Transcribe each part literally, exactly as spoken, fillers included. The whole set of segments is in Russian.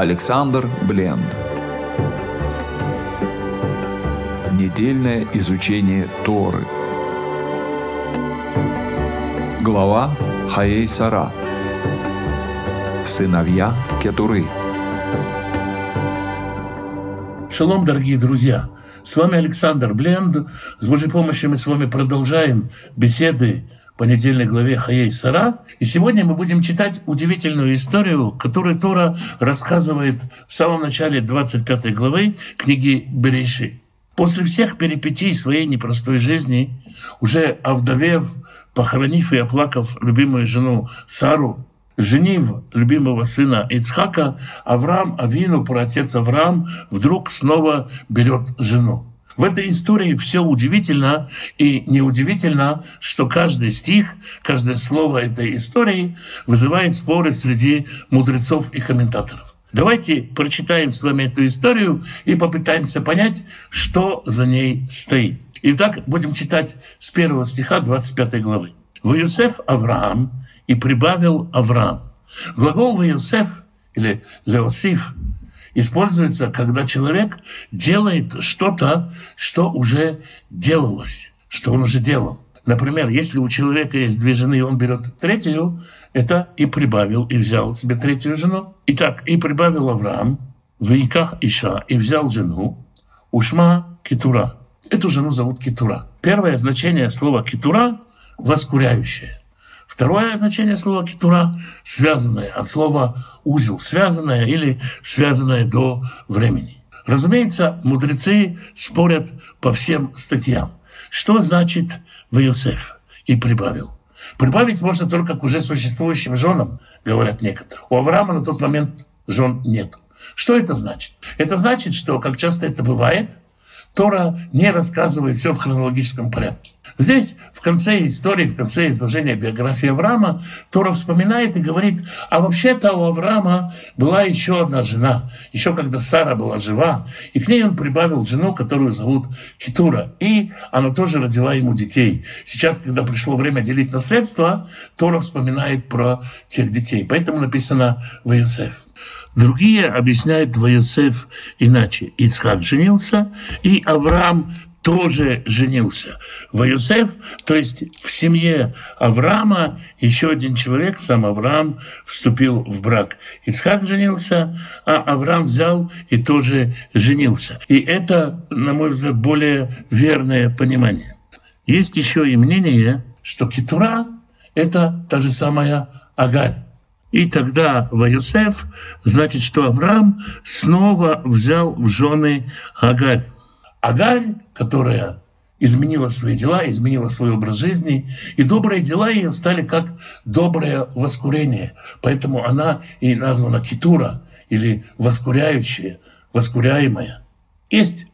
Александр Бленд. Недельное изучение Торы. Глава Хайей Сара. Сыновья Кетуры. Шалом, дорогие друзья! С вами Александр Бленд. С Божьей помощью мы с вами продолжаем беседы по недельной главе Хайей Сара. И сегодня мы будем читать удивительную историю, которую Тора рассказывает в самом начале двадцать пятой главы книги Берешит. После всех перипетий своей непростой жизни, уже овдовев, похоронив и оплакав любимую жену Сару, женив любимого сына Ицхака, Авраам, Авину, праотец Авраам, вдруг снова берет жену. В этой истории все удивительно, и неудивительно, что каждый стих, каждое слово этой истории вызывает споры среди мудрецов и комментаторов. Давайте прочитаем с вами эту историю и попытаемся понять, что за ней стоит. Итак, будем читать с первого стиха двадцать пятой главы. «Ваюсеф Авраам, и прибавил Авраам». Глагол «ваюсеф» или «леосиф» используется, когда человек делает что-то, что уже делалось, что он уже делал. Например, если у человека есть две жены, и он берет третью, это «и прибавил», и взял себе третью жену. Итак, «и прибавил Авраам, вейках иша», и взял жену, ушма кетура. Эту жену зовут кетура. Первое значение слова кетура – воскуряющее. Второе значение слова «кетура» — связанное, от слова «узел», связанное или связанное до времени. Разумеется, мудрецы спорят по всем статьям. Что значит «ваюсеф» и «прибавил»? Прибавить можно только к уже существующим женам, говорят некоторые. У Авраама на тот момент жен нет. Что это значит? Это значит, что, как часто это бывает, Тора не рассказывает все в хронологическом порядке. Здесь, в конце истории, в конце изложения биографии Авраама, Тора вспоминает и говорит, а вообще-то у Авраама была еще одна жена, еще когда Сара была жива, и к ней он прибавил жену, которую зовут Кетура, и она тоже родила ему детей. Сейчас, когда пришло время делить наследство, Тора вспоминает про тех детей, поэтому написано «Ваюсеф». Другие объясняют «Ваюсеф» иначе. Ицхак женился, и Авраам тоже женился. «Ваюсеф», то есть в семье Авраама еще один человек, сам Авраам, вступил в брак. Ицхак женился, а Авраам взял и тоже женился. И это, на мой взгляд, более верное понимание. Есть еще и мнение, что Кетура – это та же самая Агарь. И тогда «Ваюсеф» значит, что Авраам снова взял в жены Агарь. Агарь, которая изменила свои дела, изменила свой образ жизни, и добрые дела ее стали как доброе воскурение. Поэтому она и названа Кетура, или воскуряющая, воскуряемая. Есть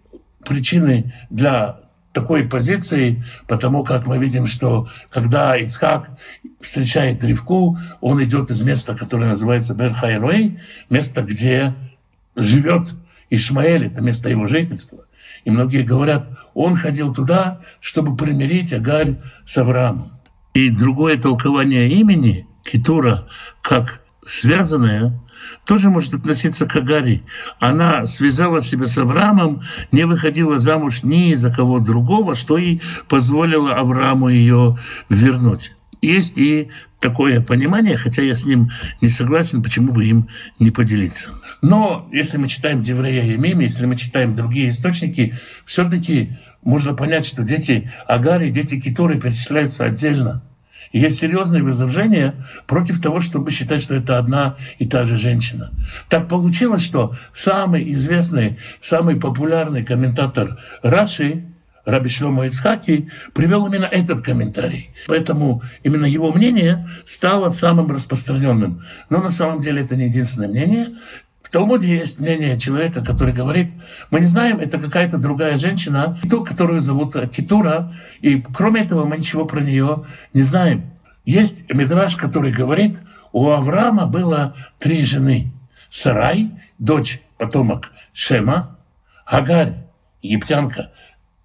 причины для такой позиции, потому как мы видим, что когда Ицхак встречает Ривку, он идет из места, которое называется Бер-Хай-Рой, место, где живет Ишмаэль, это место его жительства. И многие говорят, он ходил туда, чтобы примирить Агарь с Авраамом. И другое толкование имени Кетура как связанное тоже может относиться к Агари. Она связала себя с Авраамом, не выходила замуж ни за кого другого, что и позволило Аврааму ее вернуть. Есть и такое понимание, хотя я с ним не согласен, почему бы им не поделиться. Но если мы читаем Деврея и Мими, если мы читаем другие источники, все-таки можно понять, что дети Агари, дети Кетуры перечисляются отдельно. И есть серьезные возражения против того, чтобы считать, что это одна и та же женщина. Так получилось, что самый известный, самый популярный комментатор Раши, Рабби Шломо Ицхаки, привел именно этот комментарий. Поэтому именно его мнение стало самым распространенным. Но на самом деле это не единственное мнение. В Талмуде есть мнение человека, который говорит, мы не знаем, это какая-то другая женщина, ту, которую зовут Кетура, и кроме этого мы ничего про нее не знаем. Есть Мидраш, который говорит, у Авраама было три жены. Сарай, дочь, потомок Шема, Агарь, египтянка,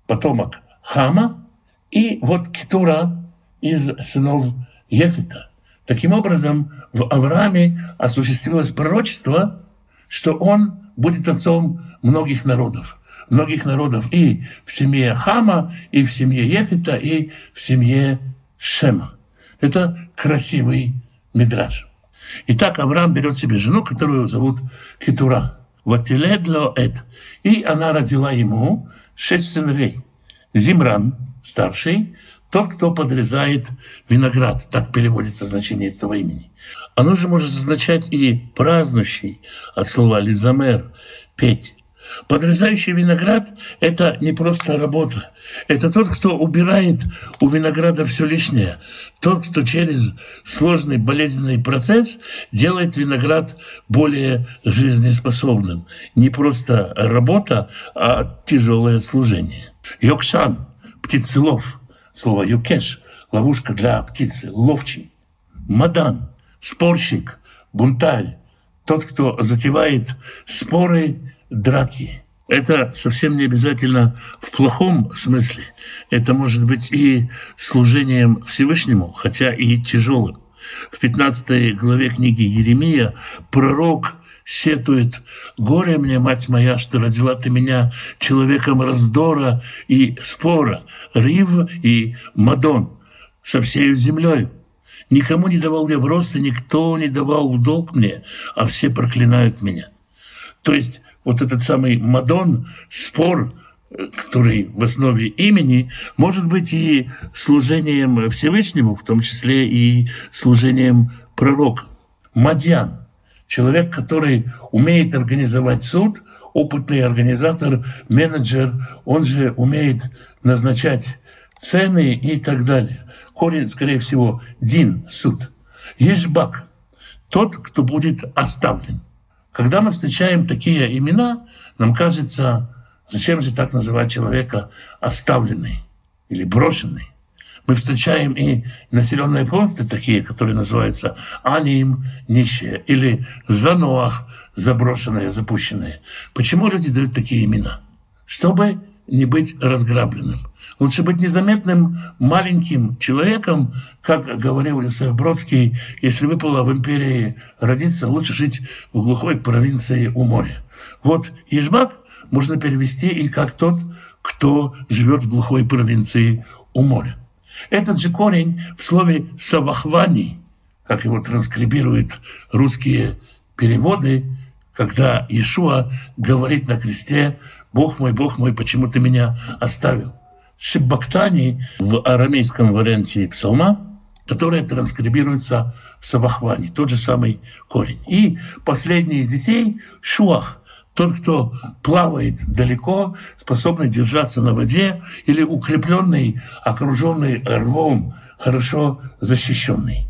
потомок Хама, и вот Кетура из сынов Ефета. Таким образом, в Аврааме осуществилось пророчество, что он будет отцом многих народов. Многих народов и в семье Хама, и в семье Ефета, и в семье Шема. Это красивый мидраш. Итак, Авраам берет себе жену, которую зовут Кетура. И она родила ему шесть сыновей. Зимран, старший, тот, кто подрезает виноград. Так переводится значение этого имени. Оно же может означать и празднующий, от слова лизамер, петь. Подрезающий виноград – это не просто работа. Это тот, кто убирает у винограда все лишнее. Тот, кто через сложный болезненный процесс делает виноград более жизнеспособным. Не просто работа, а тяжелое служение. Йоксан – птицелов. Слово «юкеш» – ловушка для птицы, ловчий. Мадьян – спорщик, бунтарь. Тот, кто затевает споры, драки. Это совсем не обязательно в плохом смысле. Это может быть и служением Всевышнему, хотя и тяжелым. В пятнадцатой главе книги Иеремия пророк сетует: «Горе мне, мать моя, что родила ты меня человеком раздора и спора, рив и мадон со всею землёю. Никому не давал я в рост, и никто не давал в долг мне, а все проклинают меня». То есть вот этот самый мадон, спор, который в основе имени, может быть и служением Всевышнему, в том числе и служением пророка. Мадьян, человек, который умеет организовать суд, опытный организатор, менеджер, он же умеет назначать цены и так далее. Корень, скорее всего, дин, суд. Ишбак, тот, кто будет оставлен. Когда мы встречаем такие имена, нам кажется, зачем же так называть человека оставленный или брошенный? Мы встречаем и населенные пункты такие, которые называются аним, нищие, или заноах, заброшенные, запущенные. Почему люди дают такие имена? Чтобы не быть разграбленным. Лучше быть незаметным маленьким человеком, как говорил Иосиф Бродский, если выпало в империи родиться, лучше жить в глухой провинции у моря. Вот Ишбак можно перевести и как тот, кто живет в глухой провинции у моря. Этот же корень в слове «савахвани», как его транскрибируют русские переводы, когда Иешуа говорит на кресте: «Бог мой, Бог мой, почему ты меня оставил?» Шебактани в арамейском варианте псалма, которая транскрибируется в Савахвани, тот же самый корень. И последний из детей — Шуах, тот, кто плавает далеко, способный держаться на воде или укрепленный, окруженный рвом, хорошо защищенный.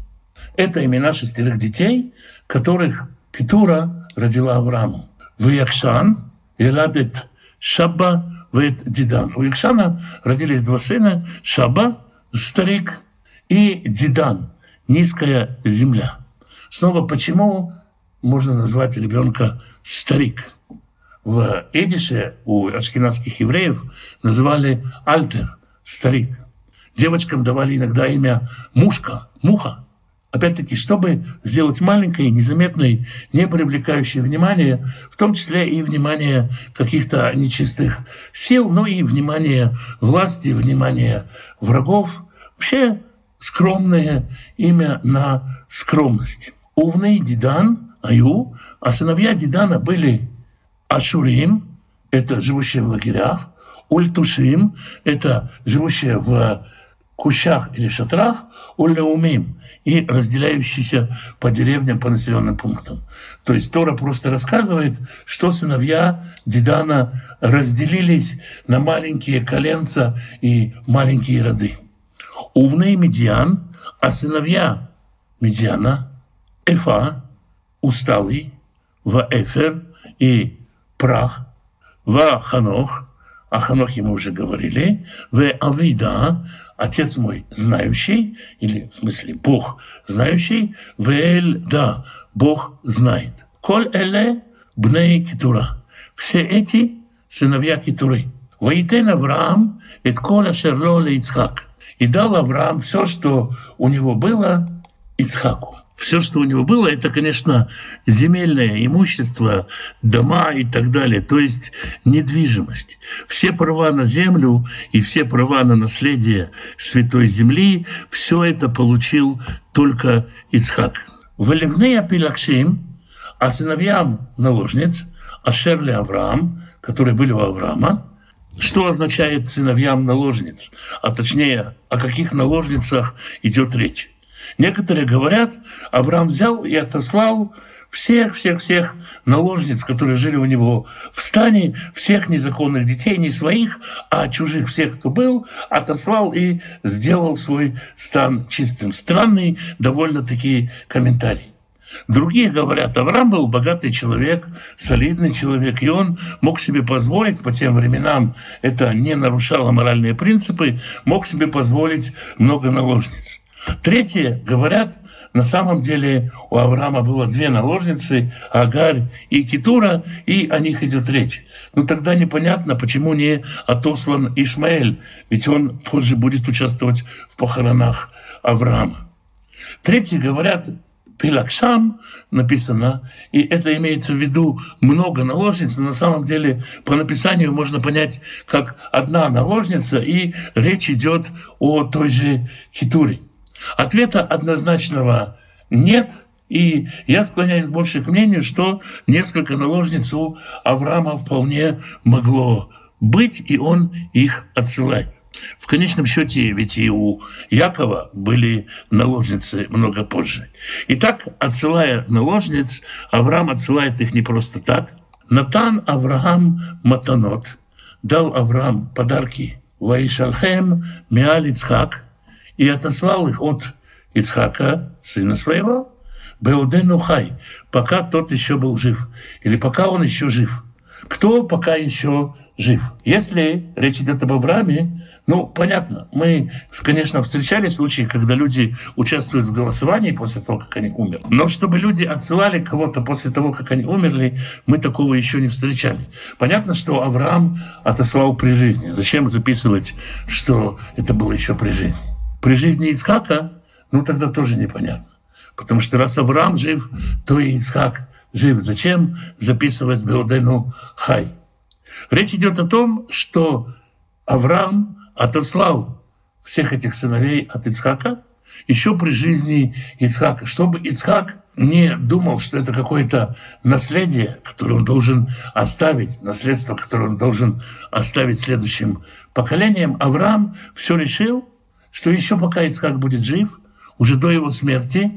Это имена шестерых детей, которых Кетура родила Аврааму. Вьякшан, Еладет Шаба, Дидан. У Йоксана родились два сына: Шеба, старик, и Дидан, низкая земля. Снова, почему можно назвать ребенка старик? В идише у ашкеназских евреев называли альтер, старик. Девочкам давали иногда имя мушка, муха. Опять-таки, чтобы сделать маленькой, незаметной, не привлекающей внимания, в том числе и внимание каких-то нечистых сил, но и внимание власти, внимание врагов. Вообще скромное имя на скромность. Увны, Дидан, Аю, а сыновья Дидана были Ашурим, это живущие в лагерях, Ультушим, это живущие в кущах или шатрах, Ульнаумим, и разделяющиеся по деревням, по населенным пунктам. То есть Тора просто рассказывает, что сыновья Дидана разделились на маленькие коленца и маленькие роды. Увны, Мадьян, а сыновья Мадьяна – Эфа, усталый, в Эфер и прах, в Ханох, о Ханохе мы уже говорили, в Авида, отец мой знающий, или в смысле Бог знающий, вэль да, Бог знает. Коль эле бней Кетура. Все эти сыновья Кетуры. Ваитен Авраам эт коль ашер ло ле Ицхак. И дал Авраам все, что у него было, Ицхаку. Все, что у него было, это, конечно, земельное имущество, дома и так далее, то есть недвижимость. Все права на землю и все права на наследие Святой Земли, все это получил только Ицхак. «Валивные апилакшим, а сыновьям наложниц, а шерли Авраам», которые были у Авраама. Что означает «сыновьям наложниц», а точнее, о каких наложницах идет речь? Некоторые говорят, Авраам взял и отослал всех-всех-всех наложниц, которые жили у него в стане, всех незаконных детей, не своих, а чужих, всех, кто был, отослал и сделал свой стан чистым. Странный довольно-таки комментарий. Другие говорят, Авраам был богатый человек, солидный человек, и он мог себе позволить, по тем временам это не нарушало моральные принципы, мог себе позволить много наложниц. Третье, говорят, на самом деле у Авраама было две наложницы, Агарь и Кетура, и о них идет речь. Но тогда непонятно, почему не отослан Ишмаэль, ведь он позже будет участвовать в похоронах Авраама. Третье, говорят, Пилакшам написано, и это имеется в виду много наложниц, но на самом деле по написанию можно понять как одна наложница, и речь идет о той же Кетуре. Ответа однозначного нет, и я склоняюсь больше к мнению, что несколько наложниц у Авраама вполне могло быть, и он их отсылает. В конечном счете, ведь и у Якова были наложницы много позже. Итак, отсылая наложниц, Авраам отсылает их не просто так. «Натан Авраам матанот», дал Авраам подарки, «Ваишалхем миаль Ицхак», и отослал их от Ицхака, сына своего, «Беодену хай», пока тот еще был жив, или пока он еще жив. Кто пока еще жив? Если речь идет об Аврааме, ну, понятно, мы, конечно, встречали случаи, когда люди участвуют в голосовании после того, как они умерли. Но чтобы люди отсылали кого-то после того, как они умерли, мы такого еще не встречали. Понятно, что Авраам отослал при жизни. Зачем записывать, что это было еще при жизни? При жизни Ицхака, ну, тогда тоже непонятно. Потому что раз Авраам жив, то и Ицхак жив. Зачем записывать Беодену Хай? Речь идет о том, что Авраам отослал всех этих сыновей от Ицхака еще при жизни Ицхака, чтобы Ицхак не думал, что это какое-то наследие, которое он должен оставить, наследство, которое он должен оставить следующим поколениям. Авраам все решил, что еще пока Ицхак будет жив, уже до его смерти,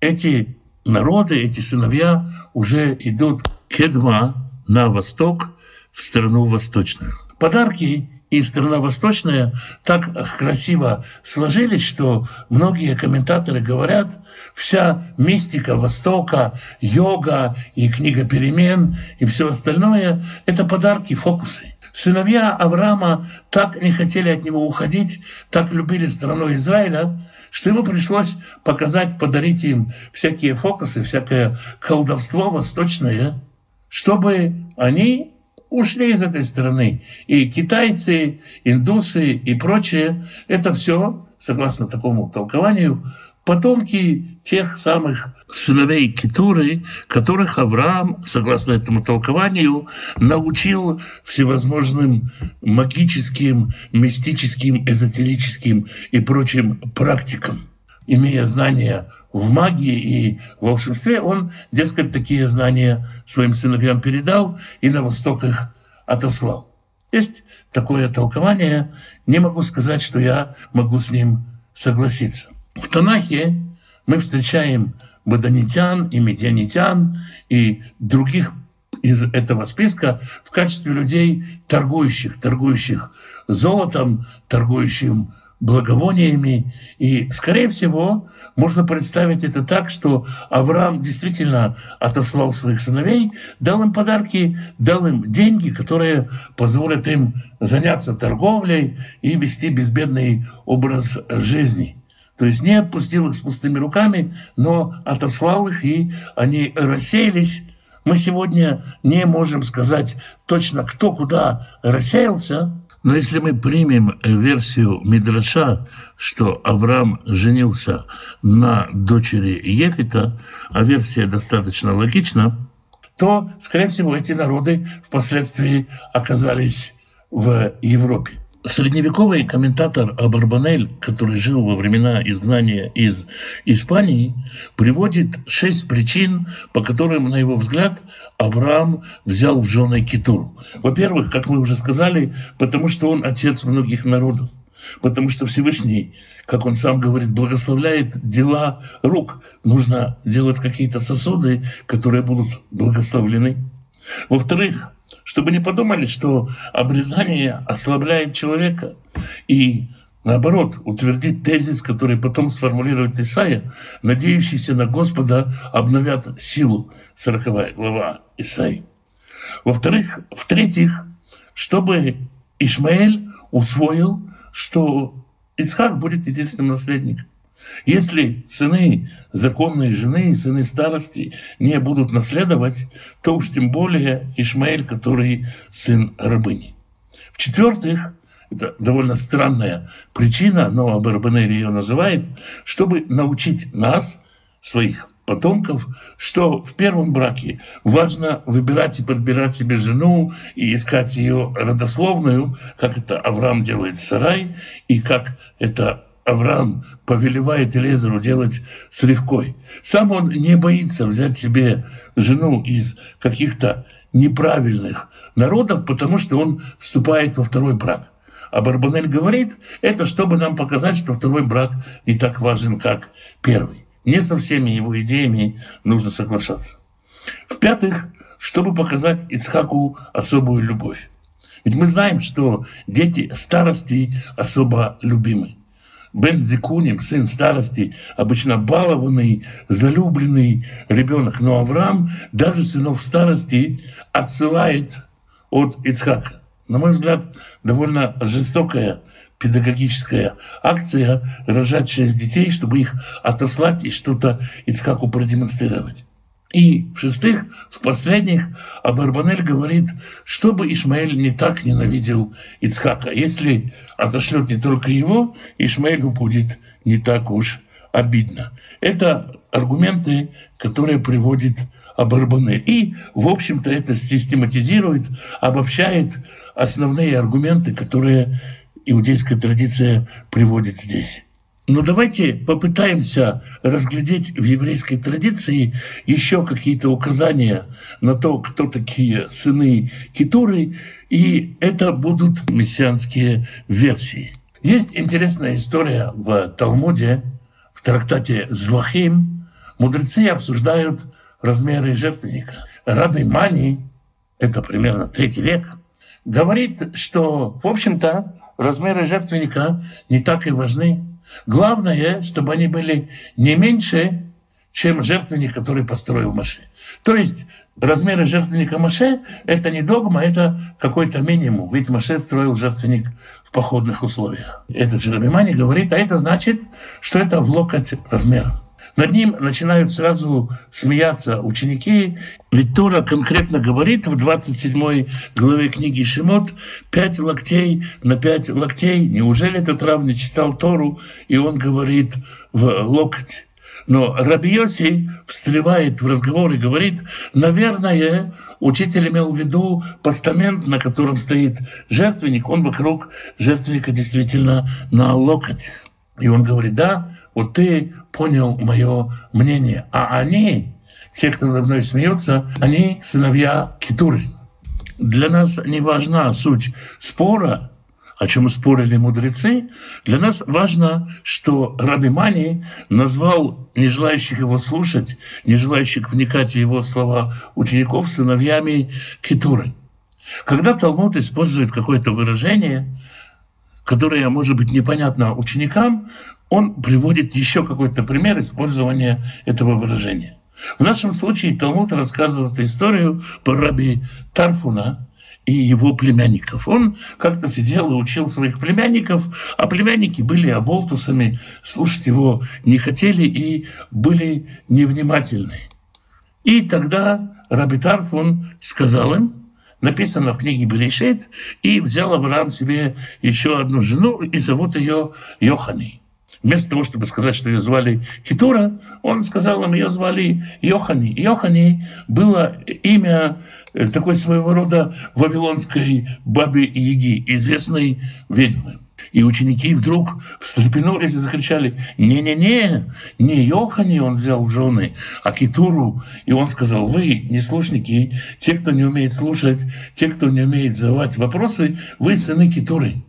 эти народы, эти сыновья уже идут кедма на восток, в страну восточную. Подарки и страна восточная так красиво сложились, что многие комментаторы говорят, вся мистика Востока, йога и книга перемен и все остальное — это подарки, фокусы. Сыновья Авраама так не хотели от него уходить, так любили страну Израиля, что ему пришлось показать, подарить им всякие фокусы, всякое колдовство восточное, чтобы они ушли из этой страны. И китайцы, индусы и прочее, это все, согласно такому толкованию, потомки тех самых сыновей Кетуры, которых Авраам, согласно этому толкованию, научил всевозможным магическим, мистическим, эзотерическим и прочим практикам. Имея знания в магии и волшебстве, он, дескать, такие знания своим сыновьям передал и на восток их отослал. Есть такое толкование, не могу сказать, что я могу с ним согласиться. В Танахе мы встречаем баданитян и медианитян и других из этого списка в качестве людей, торгующих, торгующих золотом, торгующим благовониями. И, скорее всего, можно представить это так, что Авраам действительно отослал своих сыновей, дал им подарки, дал им деньги, которые позволят им заняться торговлей и вести безбедный образ жизни. То есть не отпустил их с пустыми руками, но отослал их, и они рассеялись. Мы сегодня не можем сказать точно, кто куда рассеялся, Но если мы примем версию Мидраша, что Авраам женился на дочери Ефета, а версия достаточно логична, то, скорее всего, эти народы впоследствии оказались в Европе. Средневековый комментатор Абарбанель, который жил во времена изгнания из Испании, приводит шесть причин, по которым, на его взгляд, Авраам взял в жены Кетуру. Во-первых, как мы уже сказали, потому что он отец многих народов, потому что Всевышний, как он сам говорит, благословляет дела рук. Нужно делать какие-то сосуды, которые будут благословлены. Во-вторых, чтобы не подумали, что обрезание ослабляет человека. И наоборот, утвердить тезис, который потом сформулирует Исаия, надеющийся на Господа обновят силу, сороковая глава Исаии. Во-вторых, в-третьих, чтобы Ишмаэль усвоил, что Ицхак будет единственным наследником. Если сыны законной жены и сыны старости не будут наследовать, то уж тем более Ишмаэль, который сын рабыни. В-четвертых, это довольно странная причина, но Абарбанель ее называет, чтобы научить нас, своих потомков, что в первом браке важно выбирать и подбирать себе жену и искать ее родословную, как это Авраам делает с Сарой, и как это Авраам повелевает Элиэзеру делать с Ривкой. Сам он не боится взять себе жену из каких-то неправильных народов, потому что он вступает во второй брак. А Барбанель говорит, это чтобы нам показать, что второй брак не так важен, как первый. Не со всеми его идеями нужно соглашаться. В-пятых, чтобы показать Ицхаку особую любовь. Ведь мы знаем, что дети старости особо любимы. Бен Зикуним, сын старости, обычно балованный, залюбленный ребенок. Но Авраам даже сынов старости отсылает от Ицхака. На мой взгляд, довольно жестокая педагогическая акция рожать шесть детей, чтобы их отослать и что-то Ицхаку продемонстрировать. И в-шестых, в последних, Абарбанель говорит, чтобы Ишмаэль не так ненавидел Ицхака. Если отошлет не только его, Ишмаэлю будет не так уж обидно. Это аргументы, которые приводит Абарбанель. И, в общем-то, это систематизирует, обобщает основные аргументы, которые иудейская традиция приводит здесь. Но давайте попытаемся разглядеть в еврейской традиции еще какие-то указания на то, кто такие сыны Кетуры, и это будут мессианские версии. Есть интересная история в Талмуде, в трактате Звахим. Мудрецы обсуждают размеры жертвенника. Раби Мани, это примерно третий век, говорит, что, в общем-то, размеры жертвенника не так и важны. Главное, чтобы они были не меньше, чем жертвенник, который построил Моше. То есть размеры жертвенника Моше – это не догма, это какой-то минимум. Ведь Моше строил жертвенник в походных условиях. Этот же Раби Мани говорит, а это значит, что это в локоть размером. Над ним начинают сразу смеяться ученики. Ведь Тора конкретно говорит в двадцать седьмой главе книги Шемот «Пять локтей на пять локтей». Неужели этот рав не читал Тору? И он говорит в локоть. Но Раби Йоси встревает в разговор и говорит, наверное, учитель имел в виду постамент, на котором стоит жертвенник. Он вокруг жертвенника действительно на локоть. И он говорит, да, вот ты понял мое мнение. А они, те, кто надо мной смеется, они сыновья Кетуры. Для нас не важна суть спора, о чем спорили мудрецы. Для нас важно, что Раби Мани назвал не желающих его слушать, не желающих вникать в его слова учеников сыновьями Кетуры. Когда Талмуд использует какое-то выражение, которое, может быть, непонятно ученикам, он приводит еще какой-то пример использования этого выражения. В нашем случае Талмуд рассказывает историю про раби Тарфуна и его племянников. Он как-то сидел и учил своих племянников, а племянники были оболтусами, слушать его не хотели и были невнимательны. И тогда раби Тарфун сказал им, написано в книге Берешит, и взял Авраам себе еще одну жену, и зовут ее Йохани. Вместо того, чтобы сказать, что ее звали Кетура, он сказал им, ее звали Йохани. Йохани было имя такой своего рода вавилонской бабы Яги, известной ведьмы. И ученики вдруг встрепенулись и закричали: «Не-не-не, не Йохани он взял в жены, а Кетуру». И он сказал: «Вы, неслушники, те, кто не умеет слушать, те, кто не умеет задавать вопросы, вы сыны Кетуры».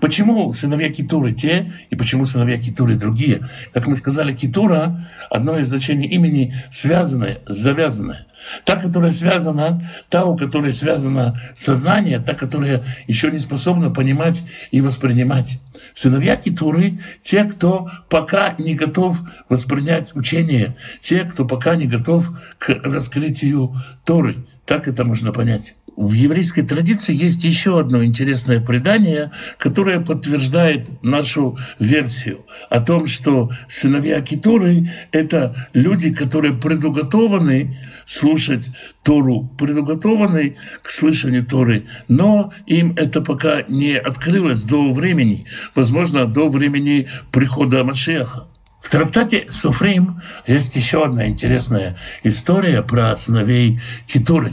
Почему сыновья Кетуры те и почему сыновья Кетуры другие? Как мы сказали, Кетура, одно из значений имени, связанное, завязанное. Та, которая связана, та, у которой связано сознание, та, которая еще не способна понимать и воспринимать. Сыновья Кетуры — те, кто пока не готов воспринять учение, те, кто пока не готов к раскрытию Торы. Так это можно понять. В еврейской традиции есть еще одно интересное предание, которое подтверждает нашу версию о том, что сыновья Кетуры — это люди, которые предуготованы слушать Тору, предуготованы к слышанию Торы, но им это пока не открылось до времени, возможно, до времени прихода Машиаха. В трактате «Суфрим» есть еще одна интересная история про сыновей Кетуры.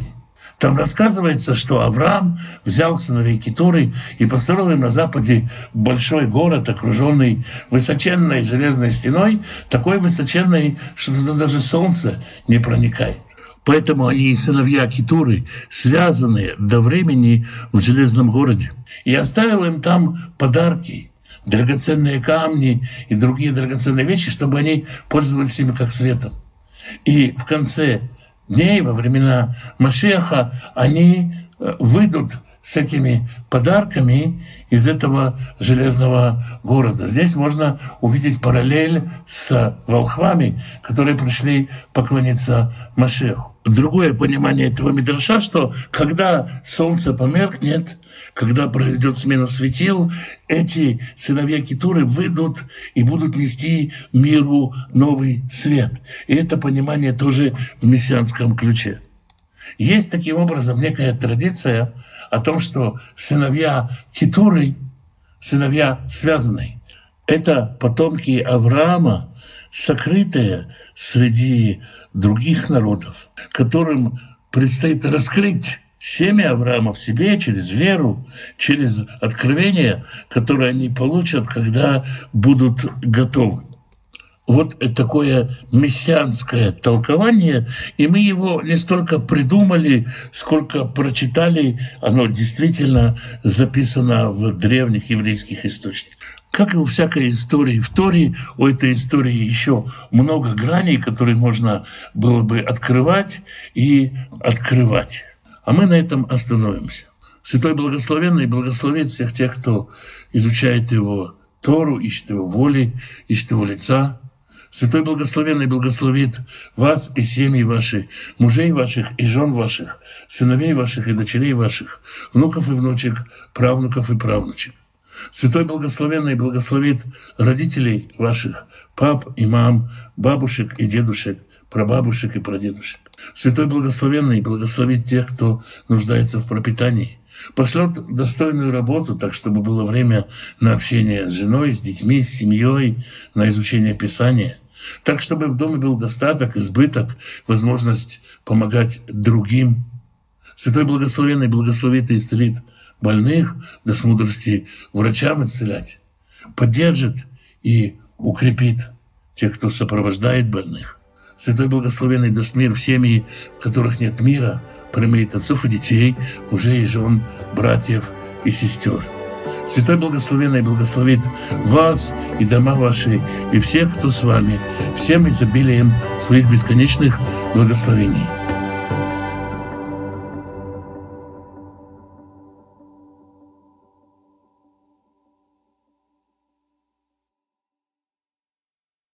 Там рассказывается, что Авраам взял сыновей Кетуры и построил им на западе большой город, окруженный высоченной железной стеной, такой высоченной, что туда даже солнце не проникает. Поэтому они и сыновья Кетуры, связанные до времени в железном городе. И оставил им там подарки, драгоценные камни и другие драгоценные вещи, чтобы они пользовались ими как светом. И в конце дней, во времена Машиаха, они выйдут с этими подарками из этого железного города. Здесь можно увидеть параллель с волхвами, которые пришли поклониться Машиаху. Другое понимание этого мидраша, что когда солнце померкнет, когда произойдет смена светил, эти сыновья Кетуры выйдут и будут нести миру новый свет. И это понимание тоже в мессианском ключе. Есть таким образом некая традиция о том, что сыновья Кетуры, сыновья связанные, это потомки Авраама, сокрытые среди других народов, которым предстоит раскрыть семя Авраама в себе через веру, через откровение, которое они получат, когда будут готовы. Вот такое мессианское толкование, и мы его не столько придумали, сколько прочитали, оно действительно записано в древних еврейских источниках. Как и у всякой истории в Торе, у этой истории еще много граней, которые можно было бы открывать и открывать. А мы на этом остановимся. Святой Благословенный благословит всех тех, кто изучает его Тору, ищет его воли, ищет его лица. Святой Благословенный благословит вас и семьи ваши, мужей ваших и жен ваших, сыновей ваших и дочерей ваших, внуков и внучек, правнуков и правнучек. Святой Благословенный благословит родителей ваших, пап и мам, бабушек и дедушек, прабабушек и прадедушек. Святой Благословенный благословит тех, кто нуждается в пропитании. Пошлет достойную работу, так чтобы было время на общение с женой, с детьми, с семьей, на изучение Писания. Так, чтобы в доме был достаток, избыток, возможность помогать другим. Святой Благословенный благословит и исцелит больных, даст мудрости врачам исцелять, поддержит и укрепит тех, кто сопровождает больных. Святой Благословенный даст мир в семьи, в которых нет мира, примирит отцов и детей, мужей и жен, братьев и сестер. Святой Благословенный благословит вас и дома ваши, и всех, кто с вами, всем изобилием своих бесконечных благословений.